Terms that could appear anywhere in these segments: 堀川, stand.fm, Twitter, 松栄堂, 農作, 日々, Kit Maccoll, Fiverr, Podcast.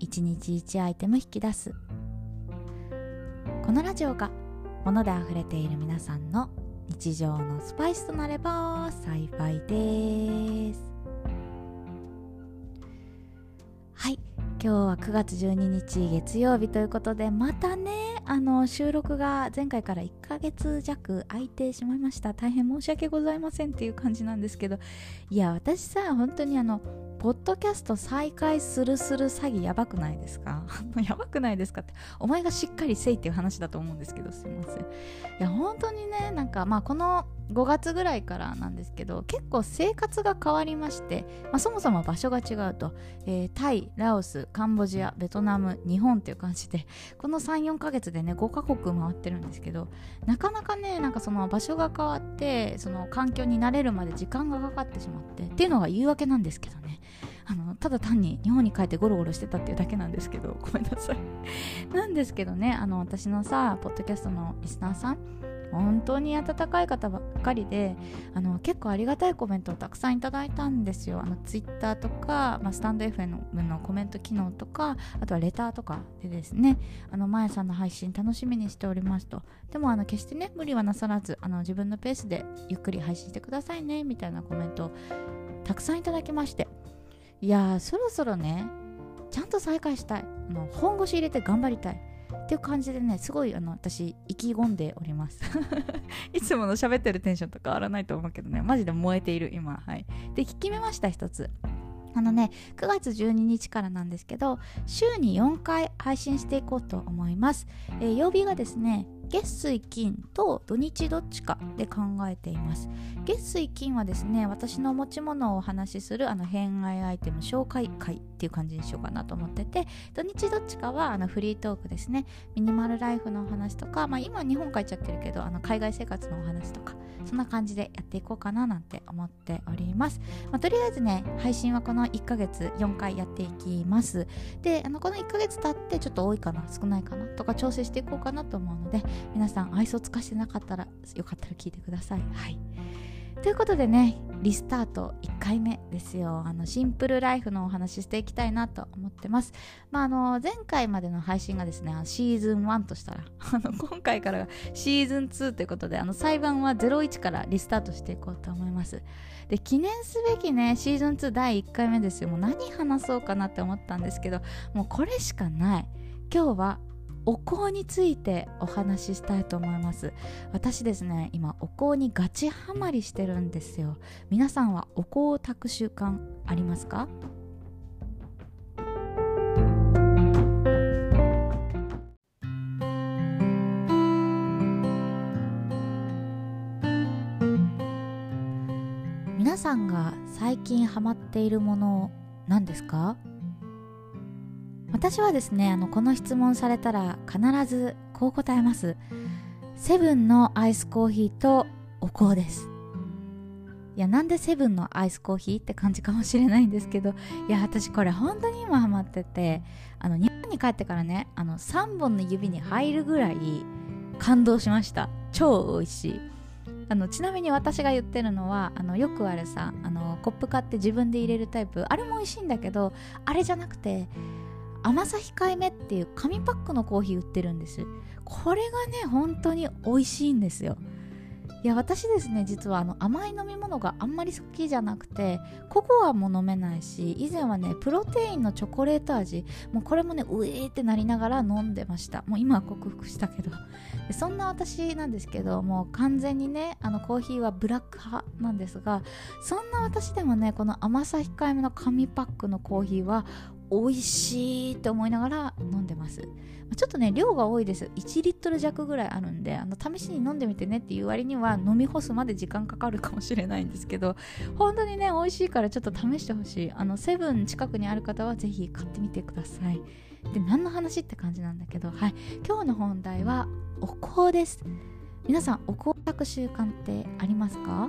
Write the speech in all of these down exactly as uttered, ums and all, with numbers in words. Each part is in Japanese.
いちにちいちアイテム引き出す。このラジオが物であふれている皆さんの日常のスパイスとなれば幸いです。はい、今日はくがつじゅうににち月曜日ということで、またね、あの収録が前回からいっかげつじゃく空いてしまいました。大変申し訳ございませんっていう感じなんですけど、いや私さ、本当にあのポッドキャスト再開するする詐欺やばくないですかやばくないですかって、お前がしっかりせいっていう話だと思うんですけど、すいません。いや本当にね、なんかまあこのごがつぐらいからなんですけど、結構生活が変わりまして、まあ、そもそも場所が違うと、えー、タイ、ラオス、カンボジア、ベトナム、日本っていう感じで、この さん、よんかげつでねごかこく回ってるんですけど、なかなかね、なんかその場所が変わってその環境に慣れるまで時間がかかってしまってっていうのが言い訳なんですけどね、あのただ単に日本に帰ってゴロゴロしてたっていうだけなんですけど、ごめんなさいなんですけどね、あの私のさポッドキャストのリスナーさん、本当に温かい方ばっかりで、あの結構ありがたいコメントをたくさんいただいたんですよ。あのツイッターとか、まあ、スタンド エフエム のコメント機能とか、あとはレターとかでですね、あのまやさんの配信楽しみにしておりますと。でもあの決してね無理はなさらず、あの自分のペースでゆっくり配信してくださいねみたいなコメントをたくさんいただきまして、いやーそろそろねちゃんと再開したい、あの本腰入れて頑張りたいっていう感じでね、すごいあの私意気込んでおりますいつもの喋ってるテンションと変わらないと思うけどね、マジで燃えている今。はい、で聞きめました。ひとつ、あのねくがつじゅうににちからなんですけど、週によんかい配信していこうと思います。えー、曜日がですね月水金と土日どっちかで考えています。月水金はですね、私の持ち物をお話しするあの偏愛アイテム紹介会っていう感じにしようかなと思ってて、土日どっちかはあのフリートークですね、ミニマルライフのお話とか、まあ今日本帰っちゃってるけど、あの海外生活のお話とか、そんな感じでやっていこうかななんて思っております。まあ、とりあえずね配信はこのいっかげつよんかいやっていきます。で、あのこのいっかげつ経ってちょっと多いかな少ないかなとか調整していこうかなと思うので、皆さん愛想つかしてなかったらよかったら聞いてください。はい、ということでね、リスタートいっかいめですよ。あのシンプルライフのお話していきたいなと思ってます。まあ、あの前回までの配信がですね、シーズンワンとしたらあの今回からがシーズンツーということで、あの裁判はゼロイチからリスタートしていこうと思います。で、記念すべきねシーズンツーだいいっかいめですよ。もう何話そうかなって思ったんですけど、もうこれしかない。今日はお香についてお話ししたいと思います。私ですね、今お香にガチハマりしてるんですよ。皆さんはお香を焚く習慣ありますか？皆さんが最近ハマっているもの何ですか？私はですね、あのこの質問されたら必ずこう答えます。セブンのアイスコーヒーとお香です。いや、なんでセブンのアイスコーヒーって感じかもしれないんですけど、いや私これ本当に今ハマってて、あの日本に帰ってからね、あのさんぼんの指に入るぐらい感動しました。超美味しい。あのちなみに私が言ってるのは、あのよくあるさ、あのコップ買って自分で入れるタイプ、あれも美味しいんだけど、あれじゃなくて甘さ控えめっていう紙パックのコーヒー売ってるんです。これがね本当に美味しいんですよ。いや私ですね、実はあの甘い飲み物があんまり好きじゃなくて、ココアも飲めないし、以前はねプロテインのチョコレート味、もうこれもねうえーってなりながら飲んでました。もう今は克服したけど、そんな私なんですけど、もう完全にねあのコーヒーはブラック派なんですが、そんな私でもねこの甘さ控えめの紙パックのコーヒーは美味しいと思いながら飲んでます。ちょっとね量が多いです。いちリットル弱ぐらいあるんで、あの試しに飲んでみてねっていう割には飲み干すまで時間かかるかもしれないんですけど、本当にね美味しいからちょっと試してほしい。あのセブン近くにある方はぜひ買ってみてください。で、何の話って感じなんだけど、はい、今日の本題はお香です。皆さんお香を焚く習慣ってありますか？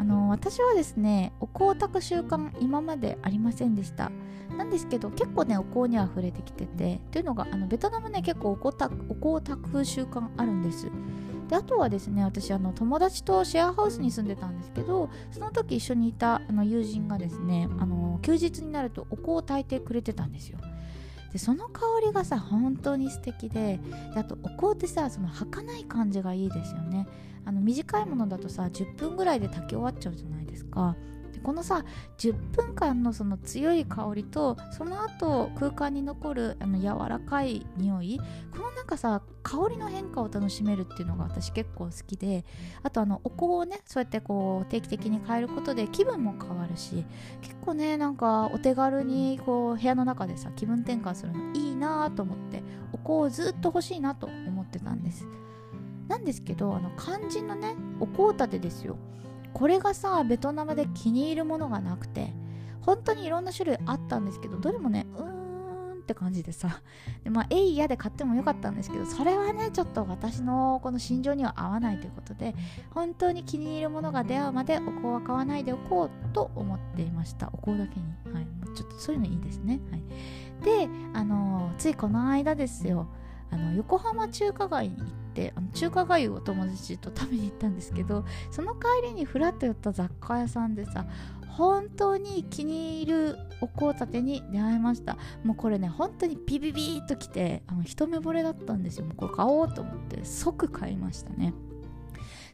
あの私はですね、お香を焚く習慣今までありませんでした。なんですけど結構ねお香には触れてきてて、というのがあのベトナムね結構お香を焚く習慣あるんです。で、あとはですね、私あの友達とシェアハウスに住んでたんですけど、その時一緒にいたあの友人がですね、あの休日になるとお香を焚いてくれてたんですよ。で、その香りがさ本当に素敵 で, であとお香ってさその儚い感じがいいですよね。あの短いものだとさじゅっぷんぐらいで炊き終わっちゃうじゃないですか。で、このさじゅっぷんかんのその強い香りと、その後空間に残るあの柔らかい匂い、このなんかさ香りの変化を楽しめるっていうのが私結構好きで、あとあのお香をねそうやってこう定期的に変えることで気分も変わるし、結構ねなんかお手軽にこう部屋の中でさ気分転換するのいいなと思って、お香をずっと欲しいなと思ってたんです。なんですけど、あの肝心のねお香立てですよ。これがさベトナムで気に入るものがなくて、本当にいろんな種類あったんですけど、どれもねうーんって感じでさ、で、まあ、えいやで買ってもよかったんですけど、それはねちょっと私のこの心情には合わないということで、本当に気に入るものが出会うまでお香は買わないでおこうと思っていました。お香だけに、はい、ちょっとそういうのいいですね、はい、で、あのついこの間ですよ、あの横浜中華街に行って、あの中華街を友達と食べに行ったんですけど、その帰りにふらっと寄った雑貨屋さんでさ本当に気に入るお香立てに出会いました。もうこれね本当にピピピーっときて、あの一目惚れだったんですよ。もうこれ買おうと思って即買いましたね。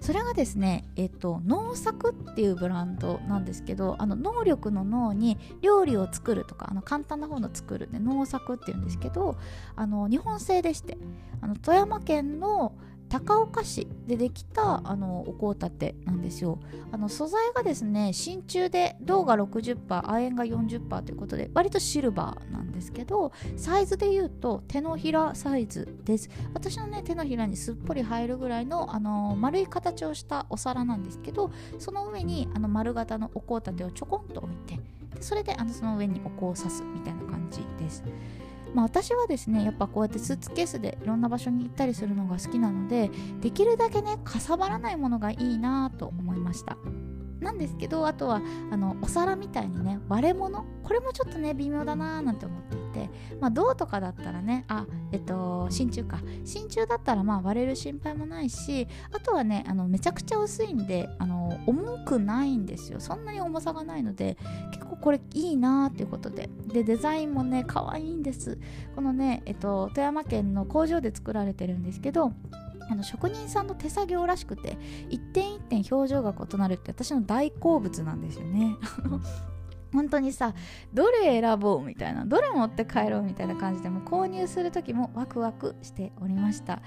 それがですね、えっと、農作っていうブランドなんですけど、あの能力の脳に料理を作るとか、あの簡単な方の作る、ね、農作っていうんですけど、あの日本製でして、あの富山県の高岡市でできたあのお香立てなんですよ。あの素材がですね真鍮で銅が ろくじゅっパーセント 亜鉛が よんじゅっパーセント ということで、割とシルバーなんですけど、サイズでいうと手のひらサイズです。私のね手のひらにすっぽり入るぐらいの、あの丸い形をしたお皿なんですけど、その上にあの丸型のお香立てをちょこんと置いて、でそれであのその上にお香を刺すみたいな感じです。まあ、私はですねやっぱこうやってスーツケースでいろんな場所に行ったりするのが好きなので、できるだけねかさばらないものがいいなと思いました。なんですけど、あとはあのお皿みたいにね割れ物、これもちょっとね微妙だなーなんて思っていて、まあ、銅とかだったらねあえっと真鍮か真鍮だったらまあ割れる心配もないし、あとはねあのめちゃくちゃ薄いんで、あの重くないんですよ。そんなに重さがないので結構これいいなーということで、でデザインもね可愛いんです。このねえっと富山県の工場で作られてるんですけど、あの職人さんの手作業らしくて、一点一点表情が異なるって私の大好物なんですよね。本当にさどれ選ぼうみたいな、どれ持って帰ろうみたいな感じで、も購入する時もワクワクしておりました。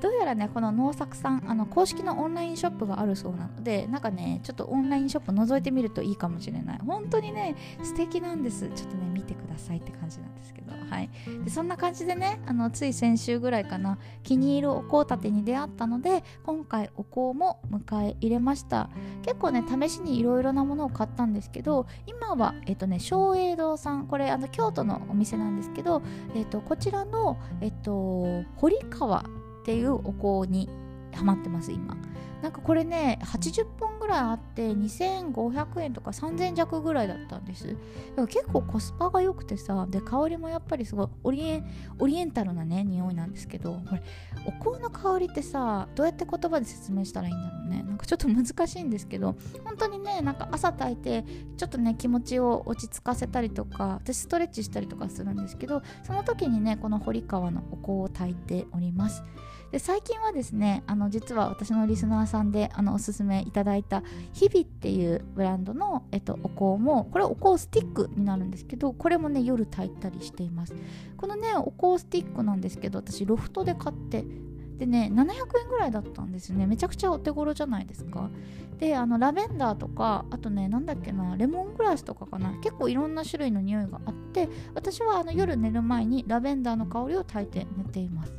どうやらねこの農作さん、あの公式のオンラインショップがあるそうなので、なんかねちょっとオンラインショップ覗いてみるといいかもしれない。本当にね素敵なんです。ちょっとね見てくださいって感じなんですけど、はい、でそんな感じでね、あのつい先週ぐらいかな、気に入るお香立てに出会ったので、今回お香も迎え入れました。結構ね試しにいろいろなものを買ったんですけど、今はえっとね松栄堂さん、これあの京都のお店なんですけど、えっとこちらのえっと堀川っていうお香にハマってます。今なんかこれねはちじゅっぽんぐらいあって、にせんごひゃくえんとかさんぜん弱ぐらいだったんです。結構コスパが良くてさ、で香りもやっぱりすごいオリエン、オリエンタルなね匂いなんですけど、これお香の香りってさどうやって言葉で説明したらいいんだろうね。なんかちょっと難しいんですけど、本当にねなんか朝炊いてちょっとね気持ちを落ち着かせたりとか、私ストレッチしたりとかするんですけど、その時にねこの堀川のお香を炊いております。で最近はですね、あの実は私のリスナーさんであのおすすめいただいた日々っていうブランドの、えっと、お香も、これお香スティックになるんですけど、これもね夜炊いたりしています。このねお香スティックなんですけど、私ロフトで買ってでねななひゃくえんぐらいだったんですよね。めちゃくちゃお手頃じゃないですか。であのラベンダーとかあとねなんだっけなレモングラスとかかな、結構いろんな種類の匂いがあって、私はあの夜寝る前にラベンダーの香りを炊いて寝ています。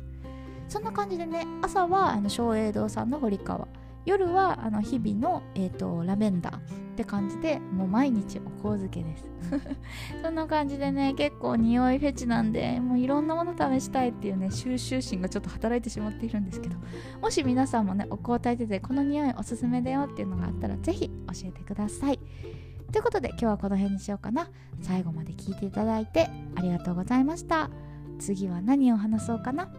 そんな感じでね、朝はあの松栄堂さんの堀川、夜はあの日々の、えーと、ラベンダーって感じで、もう毎日お香漬けですそんな感じでね、結構匂いフェチなんで、もういろんなもの試したいっていうね収集心がちょっと働いてしまっているんですけど、もし皆さんもねお香を炊いててこの匂いおすすめだよっていうのがあったらぜひ教えてください。ということで今日はこの辺にしようかな。最後まで聞いていただいてありがとうございました。次は何を話そうかな。